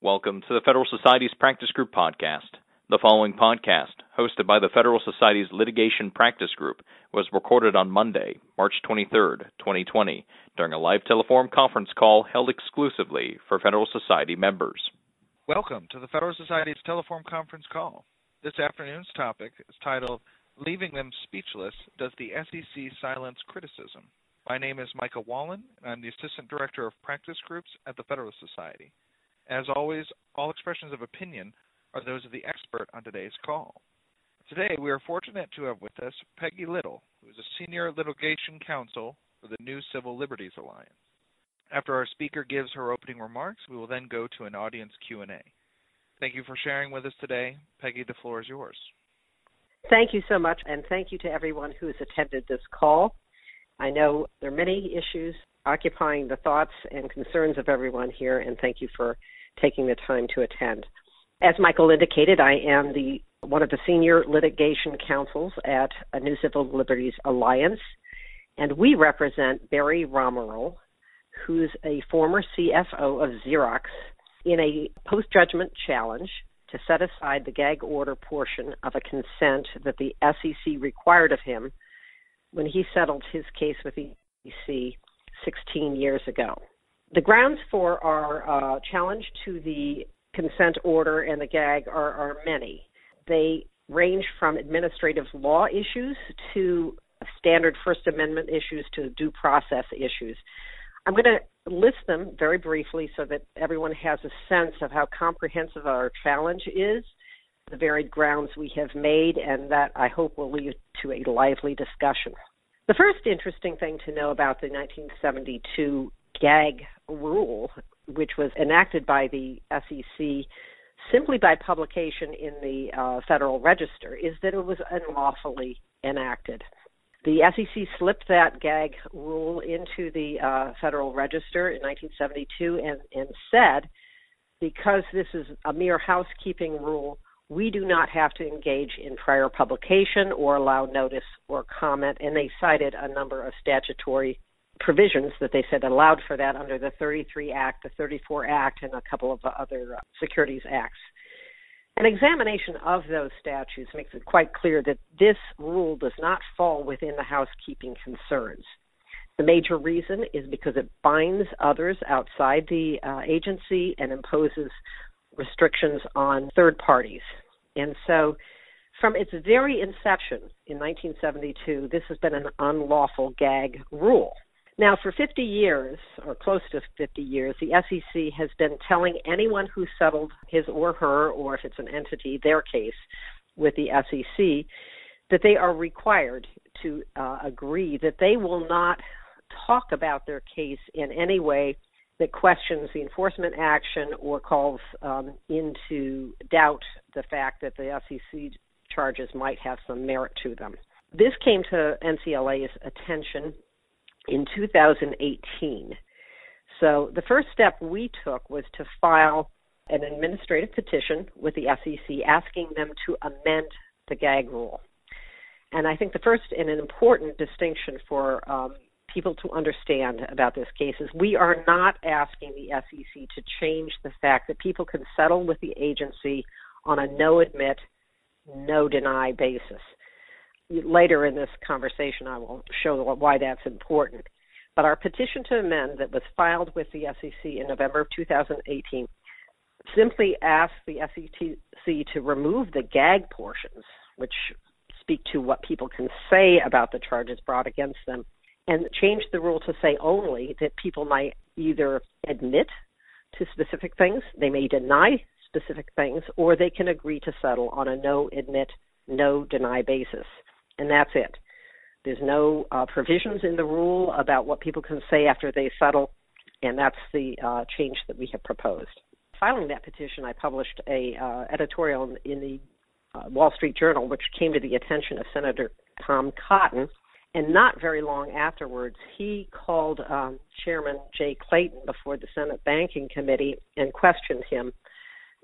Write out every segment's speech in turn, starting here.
Welcome to the Federal Society's Practice Group podcast. The following podcast, hosted by the Federal Society's Litigation Practice Group, was recorded on Monday, March 23, 2020, during a live telephone conference call held exclusively for Federal Society members. Welcome to the Federal Society's telephone conference call. This afternoon's topic is titled, Leaving Them Speechless, Does the SEC Silence Criticism? My name is Micah Wallen, and I'm the Assistant Director of Practice Groups at the Federal Society. As always, all expressions of opinion are those of the expert on today's call. Today, we are fortunate to have with us Peggy Little, who is a Senior Litigation Counsel for the New Civil Liberties Alliance. After our speaker gives her opening remarks, we will then go to an audience Q&A. Thank you for sharing with us today. Peggy, the floor is yours. Thank you so much, and thank you to everyone who has attended this call. I know there are many issues occupying the thoughts and concerns of everyone here, and thank you for taking the time to attend. As Michael indicated, I am one of the senior litigation counsels at a New Civil Liberties Alliance, and we represent Barry Romeril, who's a former CFO of Xerox, in a post-judgment challenge to set aside the gag order portion of a consent that the SEC required of him when he settled his case with the SEC 16 years ago. The grounds for our challenge to the consent order and the gag are many. They range from administrative law issues to standard First Amendment issues to due process issues. I'm going to list them very briefly so that everyone has a sense of how comprehensive our challenge is, the varied grounds we have made, and that I hope will lead to a lively discussion. The first interesting thing to know about the 1972 gag rule, which was enacted by the SEC simply by publication in the Federal Register, is that it was unlawfully enacted. The SEC slipped that gag rule into the Federal Register in 1972 and said, because this is a mere housekeeping rule, we do not have to engage in prior publication or allow notice or comment, and they cited a number of statutory provisions that they said allowed for that under the 33 Act, the 34 Act, and a couple of other securities acts. An examination of those statutes makes it quite clear that this rule does not fall within the housekeeping concerns. The major reason is because it binds others outside the agency and imposes restrictions on third parties. And so from its very inception in 1972, this has been an unlawful gag rule. Now, for 50 years, or close to 50 years, the SEC has been telling anyone who settled his or her, or if it's an entity, their case with the SEC, that they are required to agree that they will not talk about their case in any way that questions the enforcement action or calls into doubt the fact that the SEC charges might have some merit to them. This came to NCLA's attention in 2018. So the first step we took was to file an administrative petition with the SEC asking them to amend the gag rule. And I think the first and an important distinction for people to understand about this case is we are not asking the SEC to change the fact that people can settle with the agency on a no admit, no deny basis. Later in this conversation, I will show why that's important. But our petition to amend that was filed with the SEC in November of 2018 simply asked the SEC to remove the gag portions, which speak to what people can say about the charges brought against them, and change the rule to say only that people might either admit to specific things, they may deny specific things, or they can agree to settle on a no admit, no deny basis. And that's it. There's no provisions in the rule about what people can say after they settle, and that's the change that we have proposed. Following that petition, I published an editorial in the Wall Street Journal, which came to the attention of Senator Tom Cotton, and not very long afterwards, he called Chairman Jay Clayton before the Senate Banking Committee and questioned him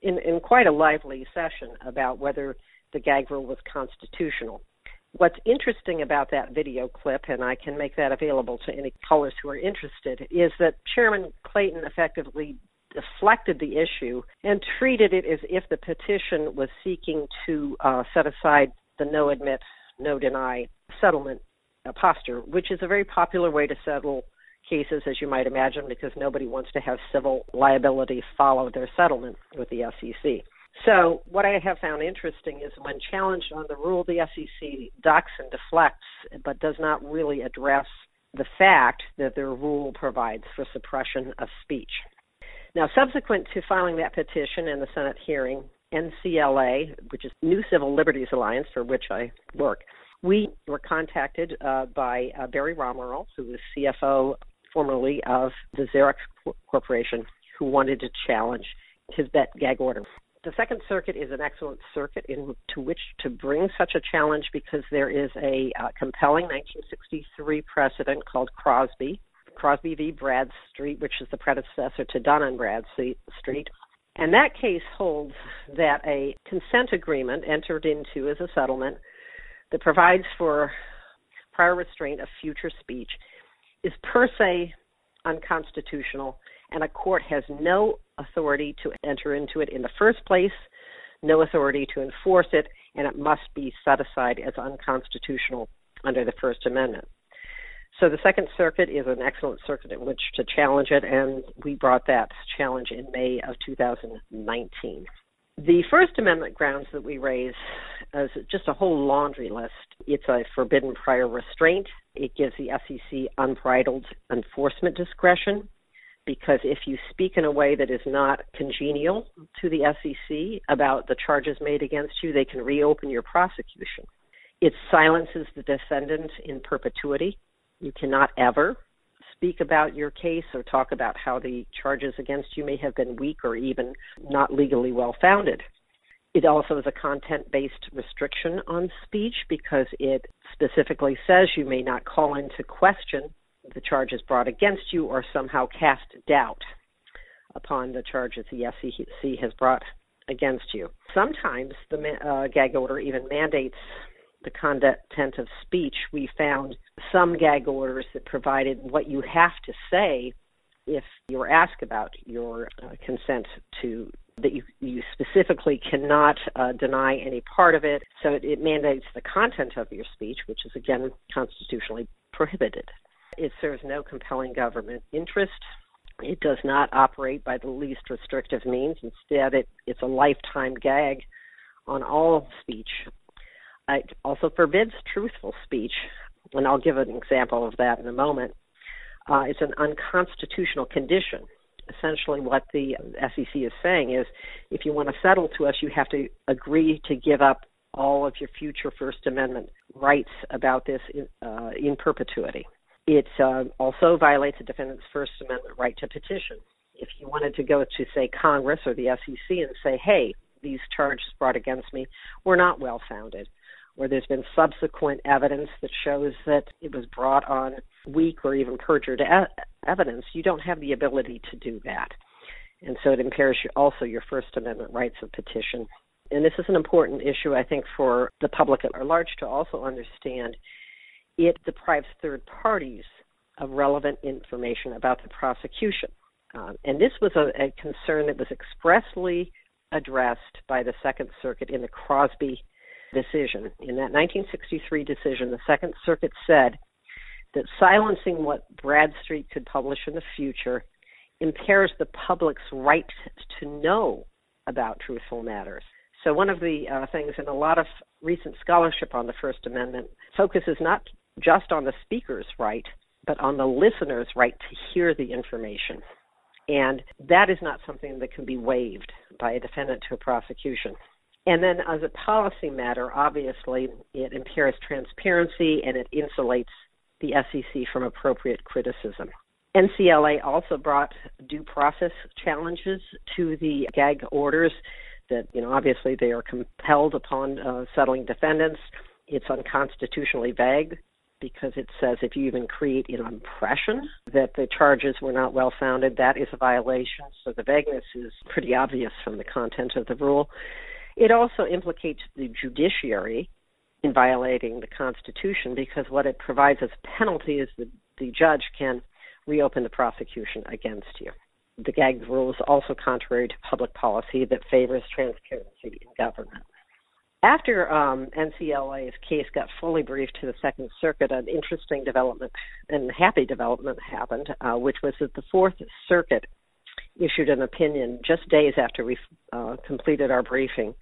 in quite a lively session about whether the gag rule was constitutional. What's interesting about that video clip, and I can make that available to any callers who are interested, is that Chairman Clayton effectively deflected the issue and treated it as if the petition was seeking to set aside the no admit, no deny settlement posture, which is a very popular way to settle cases, as you might imagine, because nobody wants to have civil liability follow their settlement with the FCC. So what I have found interesting is when challenged on the rule, the FCC ducks and deflects, but does not really address the fact that their rule provides for suppression of speech. Now, subsequent to filing that petition and the Senate hearing, NCLA, which is New Civil Liberties Alliance, for which I work, we were contacted by Barry Romeril, who was CFO formerly of the Xerox Corporation, who wanted to challenge his gag order. The Second Circuit is an excellent circuit to which to bring such a challenge because there is a compelling 1963 precedent called Crosby v. Bradstreet, which is the predecessor to Dunn and Bradstreet. And that case holds that a consent agreement entered into as a settlement that provides for prior restraint of future speech is per se unconstitutional, and a court has no authority to enter into it in the first place, no authority to enforce it, and it must be set aside as unconstitutional under the First Amendment. So the Second Circuit is an excellent circuit in which to challenge it, and we brought that challenge in May of 2019. The First Amendment grounds that we raise is just a whole laundry list. It's a forbidden prior restraint. It gives the FCC unbridled enforcement discretion, because if you speak in a way that is not congenial to the FCC about the charges made against you, they can reopen your prosecution. It silences the defendant in perpetuity. You cannot ever speak about your case or talk about how the charges against you may have been weak or even not legally well-founded. It also is a content-based restriction on speech because it specifically says you may not call into question the charges brought against you or somehow cast doubt upon the charges the FCC has brought against you. Sometimes the gag order even mandates the content of speech. We found some gag orders that provided what you have to say if you were asked about your consent to that you specifically cannot deny any part of it. So it mandates the content of your speech, which is, again, constitutionally prohibited. It serves no compelling government interest. It does not operate by the least restrictive means. Instead, it's a lifetime gag on all speech. It also forbids truthful speech, and I'll give an example of that in a moment. It's an unconstitutional condition. Essentially, what the SEC is saying is, if you want to settle to us, you have to agree to give up all of your future First Amendment rights about this in perpetuity. It also violates a defendant's First Amendment right to petition. If you wanted to go to, say, Congress or the FCC and say, hey, these charges brought against me were not well-founded, or there's been subsequent evidence that shows that it was brought on weak or even perjured evidence, you don't have the ability to do that. And so it impairs also your First Amendment rights of petition. And this is an important issue, I think, for the public at large to also understand. It deprives third parties of relevant information about the prosecution. And this was a concern that was expressly addressed by the Second Circuit in the Crosby decision. In that 1963 decision, the Second Circuit said that silencing what Bradstreet could publish in the future impairs the public's right to know about truthful matters. So one of the things in a lot of recent scholarship on the First Amendment focuses not just on the speaker's right, but on the listener's right to hear the information. And that is not something that can be waived by a defendant to a prosecution. And then as a policy matter, obviously, it impairs transparency and it insulates the FCC from appropriate criticism. NCLA also brought due process challenges to the gag orders that, you know, obviously they are compelled upon settling defendants. It's unconstitutionally vague because it says if you even create an impression that the charges were not well-founded, that is a violation. So the vagueness is pretty obvious from the content of the rule. It also implicates the judiciary in violating the Constitution because what it provides as a penalty is that the judge can reopen the prosecution against you. the gag rule is also contrary to public policy that favors transparency in government. After NCLA's case got fully briefed to the Second Circuit, an interesting development and happy development happened, which was that the Fourth Circuit issued an opinion just days after we completed our briefing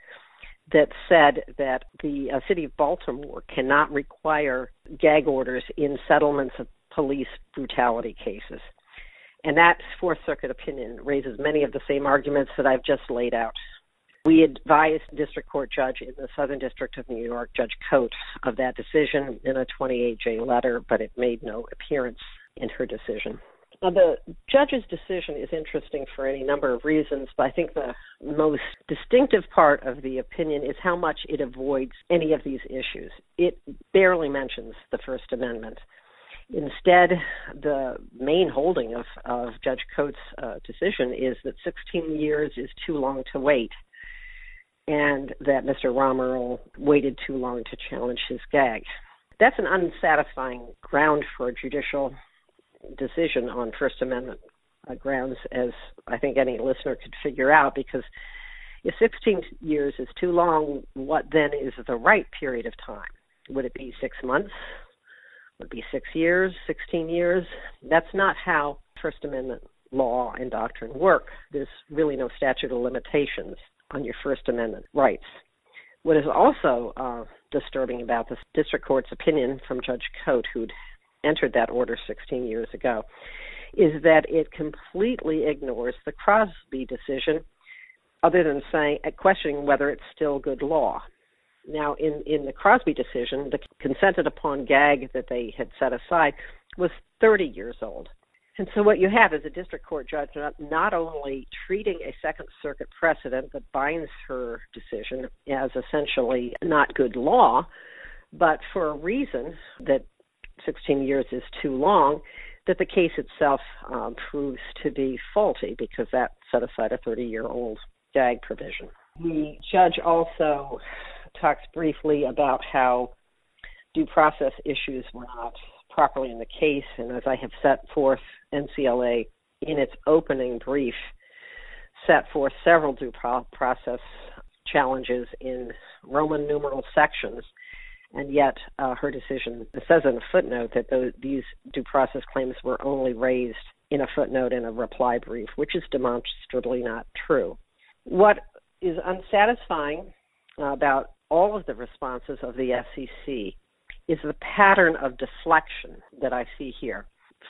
that said that the city of Baltimore cannot require gag orders in settlements of police brutality cases. And that Fourth Circuit opinion raises many of the same arguments that I've just laid out. We advised district court judge in the Southern District of New York, Judge Coates, of that decision in a 28-J letter, but it made no appearance in her decision. Now, the judge's decision is interesting for any number of reasons, but I think the most distinctive part of the opinion is how much it avoids any of these issues. It barely mentions the First Amendment. Instead, the main holding of Judge Coates' decision is that 16 years is too long to wait, and that Mr. Romeril waited too long to challenge his gag. That's an unsatisfying ground for a judicial decision on First Amendment grounds, as I think any listener could figure out, because if 16 years is too long, what then is the right period of time? Would it be 6 months? Would it be 6 years, 16 years? That's not how First Amendment law and doctrine work. There's really no statute of limitations on your First Amendment rights. What is also disturbing about this district court's opinion from Judge Cote, who'd entered that order 16 years ago, is that it completely ignores the Crosby decision, other than saying, questioning whether it's still good law. Now, in the Crosby decision, the consented upon gag that they had set aside was 30 years old. And so what you have is a district court judge not only treating a Second Circuit precedent that binds her decision as essentially not good law, but for a reason that 16 years is too long, that the case itself proves to be faulty because that set aside a 30-year-old gag provision. The judge also talks briefly about how due process issues were not properly in the case, and as I have set forth, NCLA in its opening brief set forth several due process challenges in Roman numeral sections, and yet her decision says in a footnote that these due process claims were only raised in a footnote in a reply brief, which is demonstrably not true. What is unsatisfying about all of the responses of the FCC is the pattern of deflection that I see here.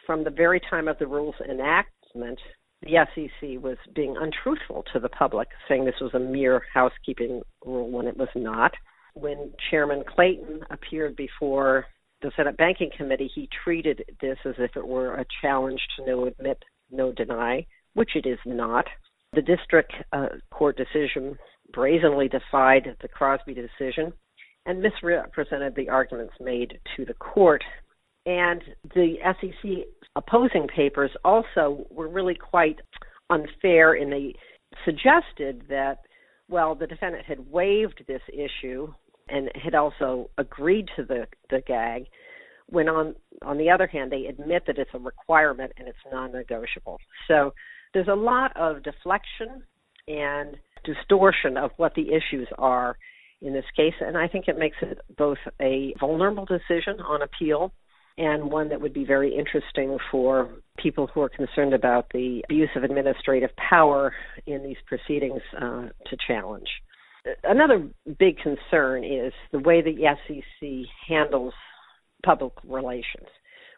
From the very time of the rule's enactment, the FCC was being untruthful to the public, saying this was a mere housekeeping rule when it was not. When Chairman Clayton appeared before the Senate Banking Committee, he treated this as if it were a challenge to no admit, no deny, which it is not. The district court decision brazenly defied the Crosby decision and misrepresented the arguments made to the court. And the SEC opposing papers also were really quite unfair, and they suggested that, well, the defendant had waived this issue and had also agreed to the gag, when on the other hand, they admit that it's a requirement and it's non-negotiable. So there's a lot of deflection and distortion of what the issues are in this case, and I think it makes it both a vulnerable decision on appeal and one that would be very interesting for people who are concerned about the abuse of administrative power in these proceedings to challenge. Another big concern is the way the SEC handles public relations.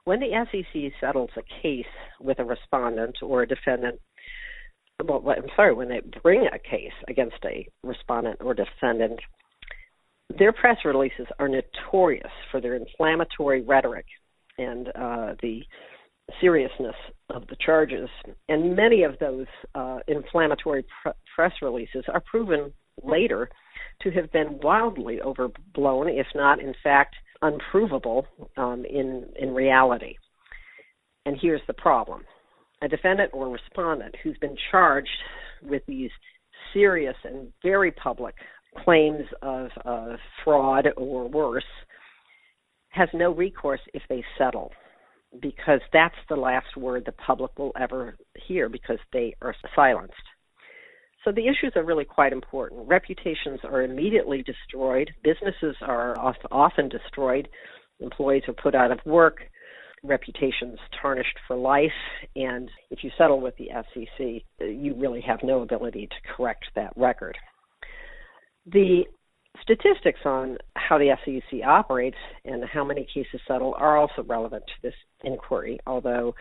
When the SEC settles a case with a respondent or a defendant, when they bring a case against a respondent or defendant, their press releases are notorious for their inflammatory rhetoric and the seriousness of the charges. And many of those inflammatory press releases are proven later to have been wildly overblown, if not, in fact, unprovable in reality. And here's the problem. A defendant or respondent who's been charged with these serious and very public claims of fraud or worse has no recourse if they settle. because that's the last word the public will ever hear because they are silenced. So the issues are really quite important. Reputations are immediately destroyed. Businesses are often destroyed. Employees are put out of work. Reputations tarnished for life. And if you settle with the FCC, you really have no ability to correct that record. The statistics on how the FCC operates and how many cases settle are also relevant to this inquiry, although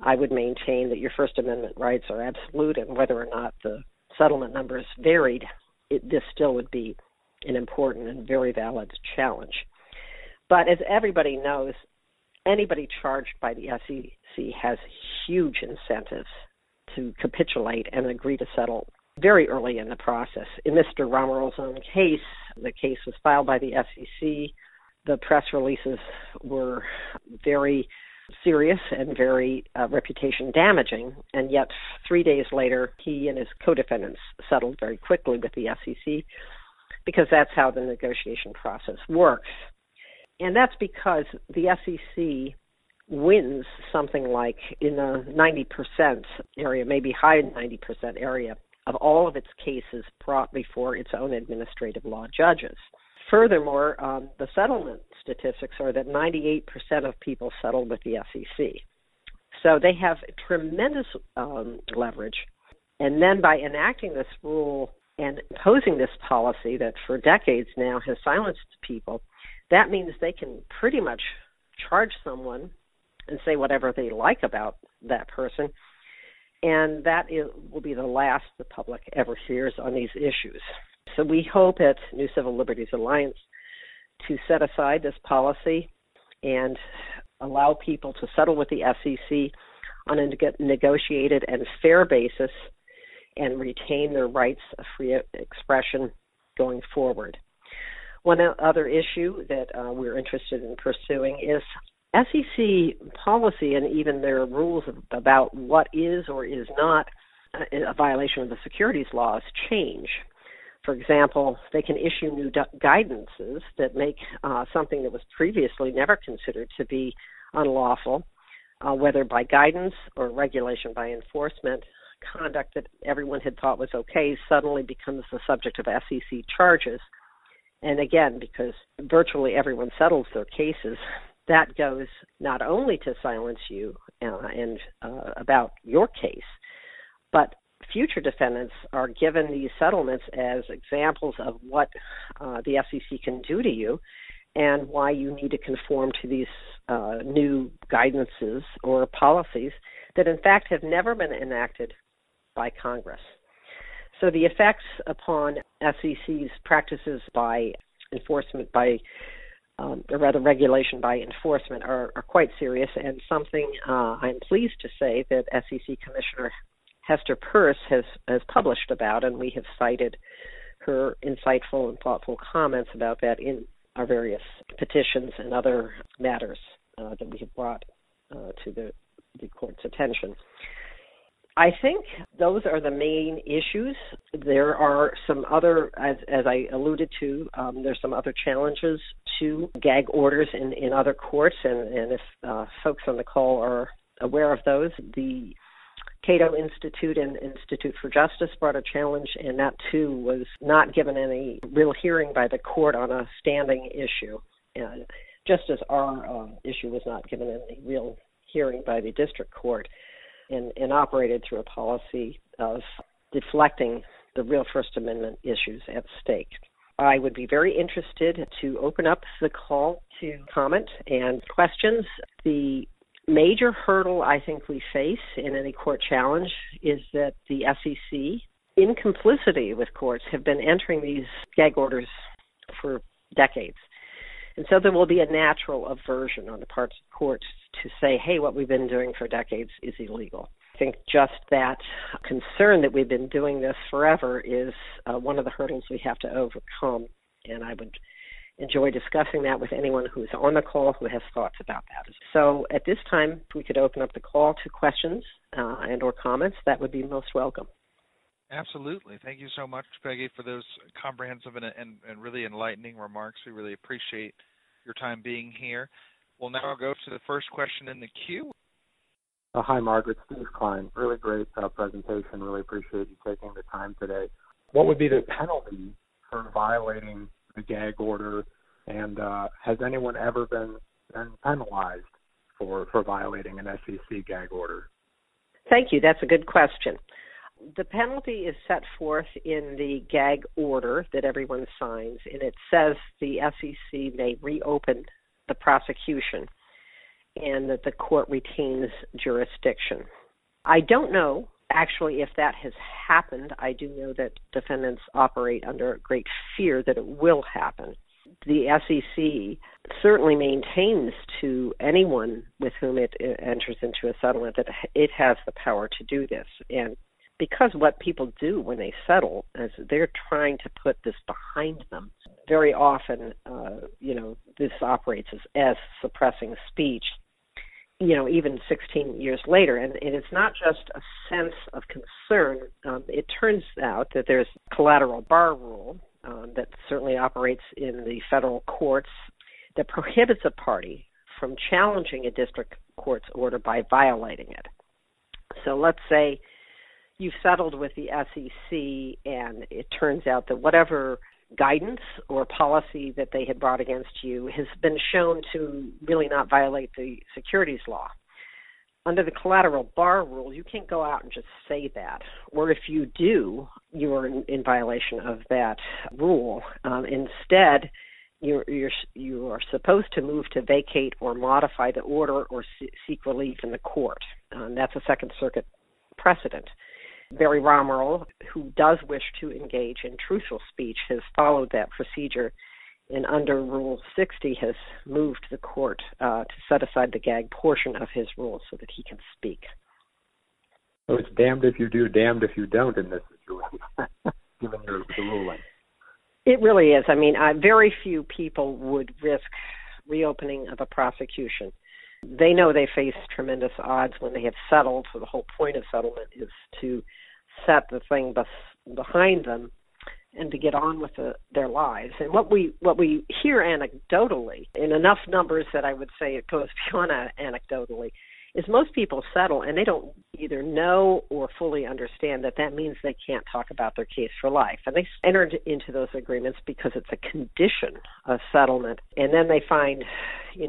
I would maintain that your First Amendment rights are absolute, and whether or not the settlement numbers varied, this still would be an important and very valid challenge. But as everybody knows, anybody charged by the FCC has huge incentives to capitulate and agree to settle very early in the process. In Mr. Romeril's own case, the case was filed by the FCC. The press releases were very serious and very reputation damaging, and yet 3 days later, he and his co-defendants settled very quickly with the FCC because that's how the negotiation process works. And that's because the FCC wins something like in the 90% area, maybe high 90% area, of all of its cases brought before its own administrative law judges. Furthermore, the settlement statistics are that 98% of people settle with the FCC. So they have tremendous leverage. And then by enacting this rule and imposing this policy that for decades now has silenced people, that means they can pretty much charge someone and say whatever they like about that person, and that will be the last the public ever hears on these issues. So we hope at New Civil Liberties Alliance to set aside this policy and allow people to settle with the FCC on a negotiated and fair basis and retain their rights of free expression going forward. One other issue that we're interested in pursuing is SEC policy and even their rules about what is or is not a violation of the securities laws change. For example, they can issue new guidances that make something that was previously never considered to be unlawful, whether by guidance or regulation by enforcement. Conduct that everyone had thought was okay suddenly becomes the subject of SEC charges. And again, because virtually everyone settles their cases, that goes not only to silence you and about your case, but future defendants are given these settlements as examples of what the FCC can do to you and why you need to conform to these new guidances or policies that, in fact, have never been enacted by Congress. So the effects upon SEC's practices by enforcement by regulation by enforcement are quite serious, and something I'm pleased to say that SEC Commissioner Hester Peirce has published about, and we have cited her insightful and thoughtful comments about that in our various petitions and other matters that we have brought to the court's attention. I think those are the main issues. There are some other, as I alluded to, there's some other challenges to gag orders in other courts, and if folks on the call are aware of those, the Cato Institute and Institute for Justice brought a challenge, and that too was not given any real hearing by the court on a standing issue, and just as our issue was not given any real hearing by the district court. And operated through a policy of deflecting the real First Amendment issues at stake. I would be very interested to open up the call to comment and questions. The major hurdle I think we face in any court challenge is that the SEC, in complicity with courts, have been entering these gag orders for decades. And so there will be a natural aversion on the parts of courts to say, hey, what we've been doing for decades is illegal. I think just that concern that we've been doing this forever is one of the hurdles we have to overcome. And I would enjoy discussing that with anyone who's on the call who has thoughts about that. So at this time, if we could open up the call to questions and or comments, that would be most welcome. Absolutely. Thank you so much, Peggy, for those comprehensive and really enlightening remarks. We really appreciate your time being here. We'll now go to the first question in the queue. Hi, Margaret. Steve Klein. Really great presentation. Really appreciate you taking the time today. What would be the penalty for violating the gag order, and has anyone ever been penalized for violating an FCC gag order? Thank you. That's a good question. The penalty is set forth in the gag order that everyone signs, and it says the FCC may reopen the prosecution and that the court retains jurisdiction. I don't know, actually, if that has happened. I do know that defendants operate under a great fear that it will happen. The SEC certainly maintains to anyone with whom it enters into a settlement that it has the power to do this. And because what people do when they settle is they're trying to put this behind them. Very often, this operates as suppressing speech, even 16 years later. And it's not just a sense of concern. It turns out that there's a collateral bar rule that certainly operates in the federal courts that prohibits a party from challenging a district court's order by violating it. So let's say you've settled with the SEC, and it turns out that whatever guidance or policy that they had brought against you has been shown to really not violate the securities law. Under the collateral bar rule, you can't go out and just say that, or if you do, you are in violation of that rule. Instead, you are supposed to move to vacate or modify the order or seek relief in the court. That's a Second Circuit precedent. Barry Romeril, who does wish to engage in truthful speech, has followed that procedure and under Rule 60 has moved the court to set aside the gag portion of his rule so that he can speak. So it's damned if you do, damned if you don't in this situation, given the ruling. It really is. I mean, very few people would risk reopening of a prosecution. They know they face tremendous odds when they have settled, so the whole point of settlement is to set the thing behind them and to get on with their lives. And what we hear anecdotally, in enough numbers that I would say it goes beyond anecdotally, is most people settle and they don't either know or fully understand that means they can't talk about their case for life. And they entered into those agreements because it's a condition of settlement. And then they find,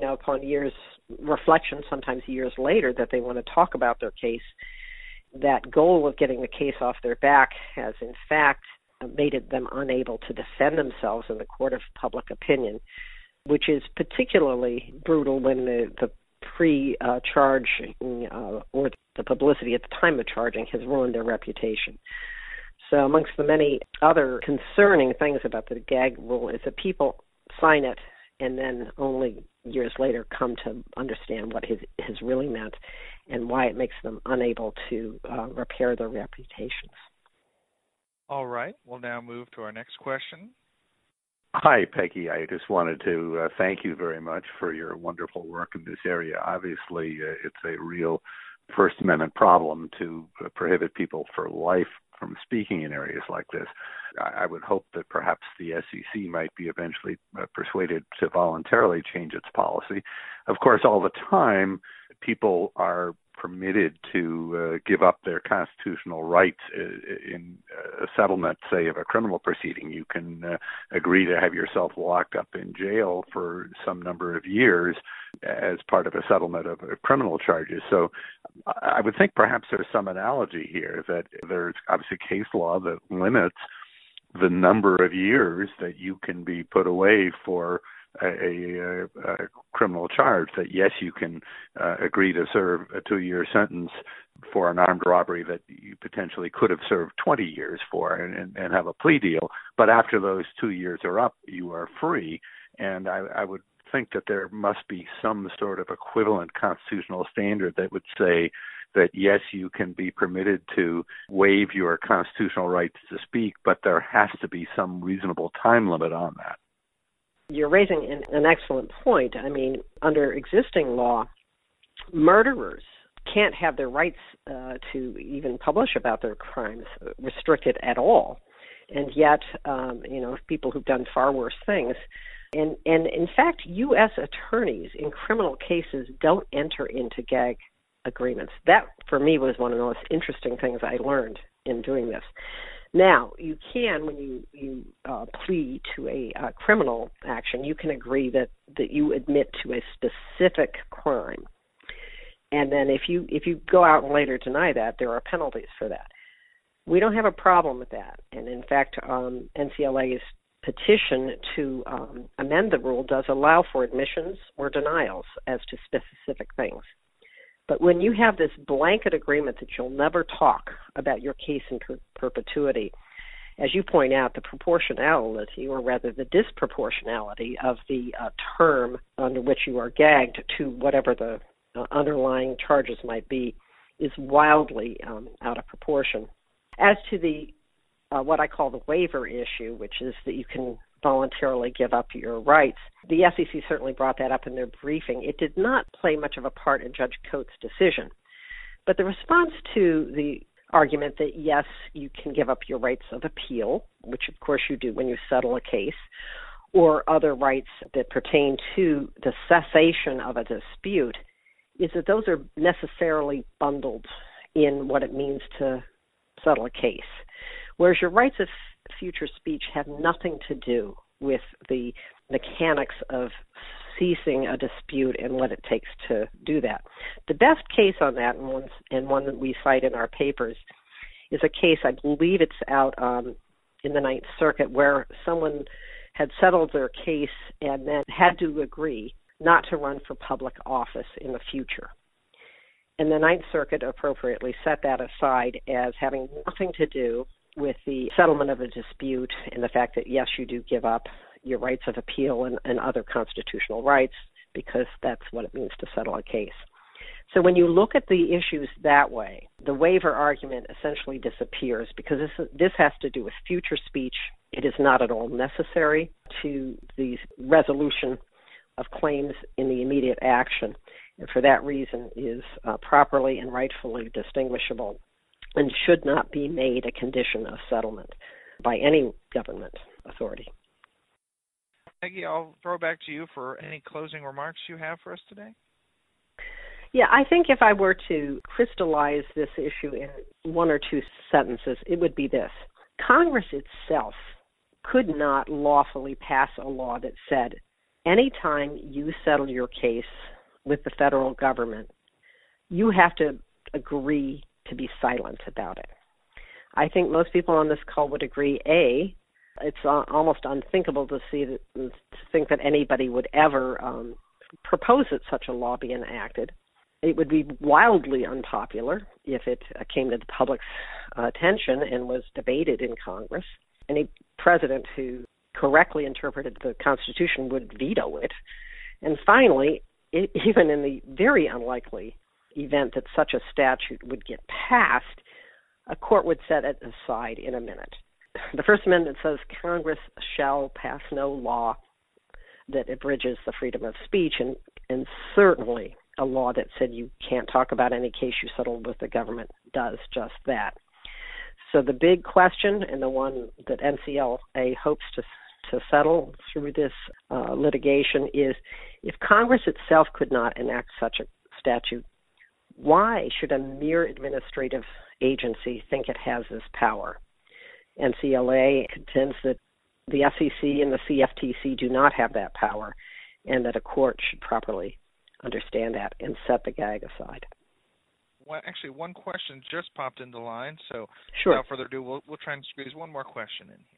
upon years reflection, sometimes years later, that they want to talk about their case. That goal of getting the case off their back has, in fact, made them unable to defend themselves in the court of public opinion, which is particularly brutal when the pre-charging or the publicity at the time of charging has ruined their reputation. So amongst the many other concerning things about the gag rule is that people sign it and then only years later come to understand what it has really meant and why it makes them unable to repair their reputations. All right. We'll now move to our next question. Hi, Peggy. I just wanted to thank you very much for your wonderful work in this area. Obviously, it's a real First Amendment problem to prohibit people for life from speaking in areas like this. I would hope that perhaps the SEC might be eventually persuaded to voluntarily change its policy. Of course, all the time, people are permitted to give up their constitutional rights in a settlement, say, of a criminal proceeding. You can agree to have yourself locked up in jail for some number of years as part of a settlement of criminal charges. So I would think perhaps there's some analogy here that there's obviously case law that limits the number of years that you can be put away for a criminal charge, that yes, you can agree to serve a 2-year sentence for an armed robbery that you potentially could have served 20 years for and have a plea deal. But after those 2 years are up, you are free. And I would think that there must be some sort of equivalent constitutional standard that would say that, yes, you can be permitted to waive your constitutional rights to speak, but there has to be some reasonable time limit on that. You're raising an excellent point. I mean, under existing law, murderers can't have their rights to even publish about their crimes restricted at all. And yet, people who've done far worse things And in fact, U.S. attorneys in criminal cases don't enter into gag agreements. That, for me, was one of the most interesting things I learned in doing this. Now, you can, when you plead to a criminal action, you can agree that you admit to a specific crime. And then if you go out and later deny that, there are penalties for that. We don't have a problem with that. And in fact, NCLA's petition to amend the rule does allow for admissions or denials as to specific things. But when you have this blanket agreement that you'll never talk about your case in perpetuity, as you point out, the proportionality, or rather the disproportionality of the term under which you are gagged to whatever the underlying charges might be, is wildly out of proportion. As to the what I call the waiver issue, which is that you can voluntarily give up your rights, the FCC certainly brought that up in their briefing. It did not play much of a part in Judge Coates' decision. But the response to the argument that, yes, you can give up your rights of appeal, which of course you do when you settle a case, or other rights that pertain to the cessation of a dispute, is that those are necessarily bundled in what it means to settle a case. Whereas your rights of future speech have nothing to do with the mechanics of ceasing a dispute and what it takes to do that. The best case on that, and one that we cite in our papers, is a case, I believe it's out in the Ninth Circuit, where someone had settled their case and then had to agree not to run for public office in the future. And the Ninth Circuit appropriately set that aside as having nothing to do with the settlement of a dispute and the fact that, yes, you do give up your rights of appeal and other constitutional rights, because that's what it means to settle a case. So when you look at the issues that way, the waiver argument essentially disappears, because this has to do with future speech. It is not at all necessary to the resolution of claims in the immediate action, and for that reason is properly and rightfully distinguishable and should not be made a condition of settlement by any government authority. Peggy, I'll throw back to you for any closing remarks you have for us today. Yeah, I think if I were to crystallize this issue in one or two sentences, it would be this. Congress itself could not lawfully pass a law that said, anytime you settle your case with the federal government, you have to agree to be silent about it. I think most people on this call would agree, A, it's almost unthinkable to think that anybody would ever propose that such a law be enacted. It would be wildly unpopular if it came to the public's attention and was debated in Congress. Any president who correctly interpreted the Constitution would veto it. And finally, even in the very unlikely event that such a statute would get passed, a court would set it aside in a minute. The First Amendment says Congress shall pass no law that abridges the freedom of speech, and certainly a law that said you can't talk about any case you settled with the government does just that. So the big question, and the one that NCLA hopes to settle through this litigation, is if Congress itself could not enact such a statute, why should a mere administrative agency think it has this power? NCLA contends that the FCC and the CFTC do not have that power, and that a court should properly understand that and set the gag aside. Well, actually, one question just popped into line, so sure. Without further ado, we'll try and squeeze one more question in here.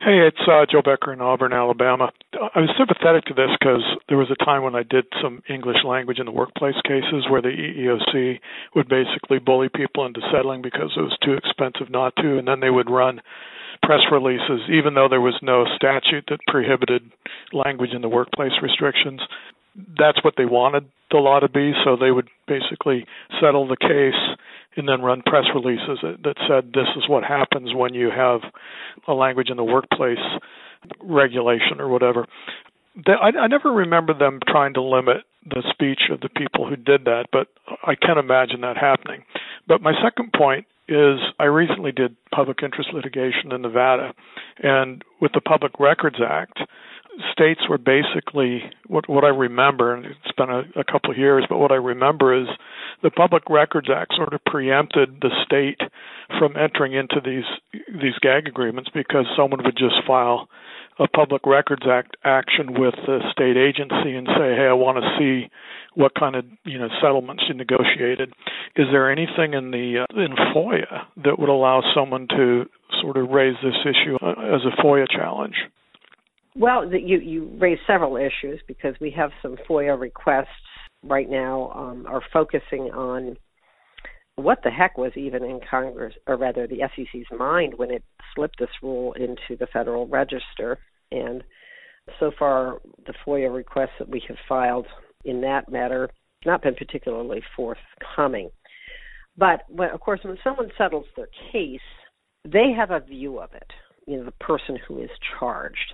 Hey, it's Joe Becker in Auburn, Alabama. I was sympathetic to this because there was a time when I did some English language in the workplace cases where the EEOC would basically bully people into settling because it was too expensive not to, and then they would run press releases, even though there was no statute that prohibited language in the workplace restrictions. That's what they wanted the law to be, so they would basically settle the case and then run press releases that said this is what happens when you have a language in the workplace regulation or whatever. I never remember them trying to limit the speech of the people who did that, but I can imagine that happening. But my second point is I recently did public interest litigation in Nevada, and with the Public Records Act, states were basically, what I remember, and it's been a couple of years, but what I remember is the Public Records Act sort of preempted the state from entering into these gag agreements because someone would just file a Public Records Act action with the state agency and say, hey, I want to see what kind of settlements you negotiated. Is there anything in the in FOIA that would allow someone to sort of raise this issue as a FOIA challenge? Well, you raise several issues because we have some FOIA requests right now are focusing on what the heck was even in Congress, or rather the SEC's mind when it slipped this rule into the Federal Register. And so far, the FOIA requests that we have filed in that matter have not been particularly forthcoming. But, of course, when someone settles their case, they have a view of it, the person who is charged.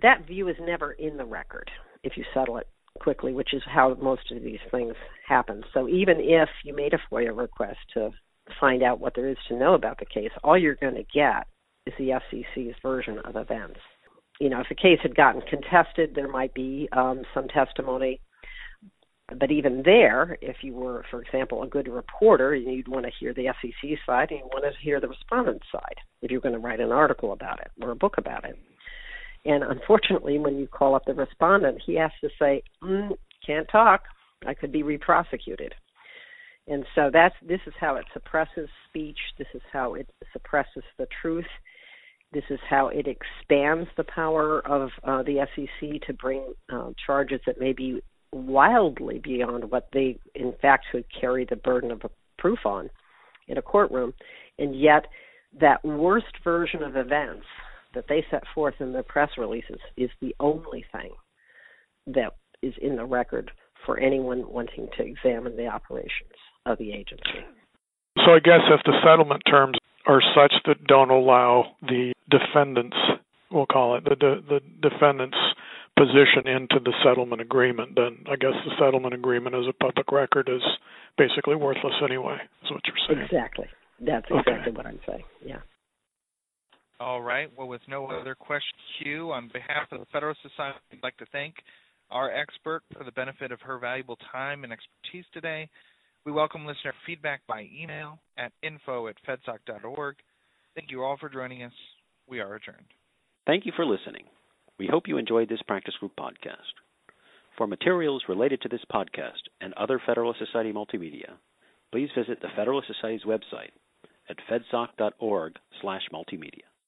That view is never in the record if you settle it quickly, which is how most of these things happen. So even if you made a FOIA request to find out what there is to know about the case, all you're going to get is the FCC's version of events. If the case had gotten contested, there might be some testimony. But even there, if you were, for example, a good reporter, you'd want to hear the FCC side and you want to hear the respondent's side if you're going to write an article about it or a book about it. And unfortunately, when you call up the respondent, he has to say, can't talk, I could be re-prosecuted. And so this is how it suppresses speech. This is how it suppresses the truth. This is how it expands the power of the SEC to bring charges that may be wildly beyond what they, in fact, could carry the burden of proof on in a courtroom. And yet, that worst version of events that they set forth in their press releases is the only thing that is in the record for anyone wanting to examine the operations of the agency. So I guess if the settlement terms are such that don't allow the defendants, we'll call it, the defendants' position into the settlement agreement, then I guess the settlement agreement as a public record is basically worthless anyway, is what you're saying. Exactly. That's exactly what I'm saying, yeah. All right. Well, with no other questions, Hugh, on behalf of the Federal Society, I'd like to thank our expert for the benefit of her valuable time and expertise today. We welcome listener feedback by email at info@fedsoc.org. Thank you all for joining us. We are adjourned. Thank you for listening. We hope you enjoyed this practice group podcast. For materials related to this podcast and other Federal Society multimedia, please visit the Federal Society's website at fedsoc.org/multimedia.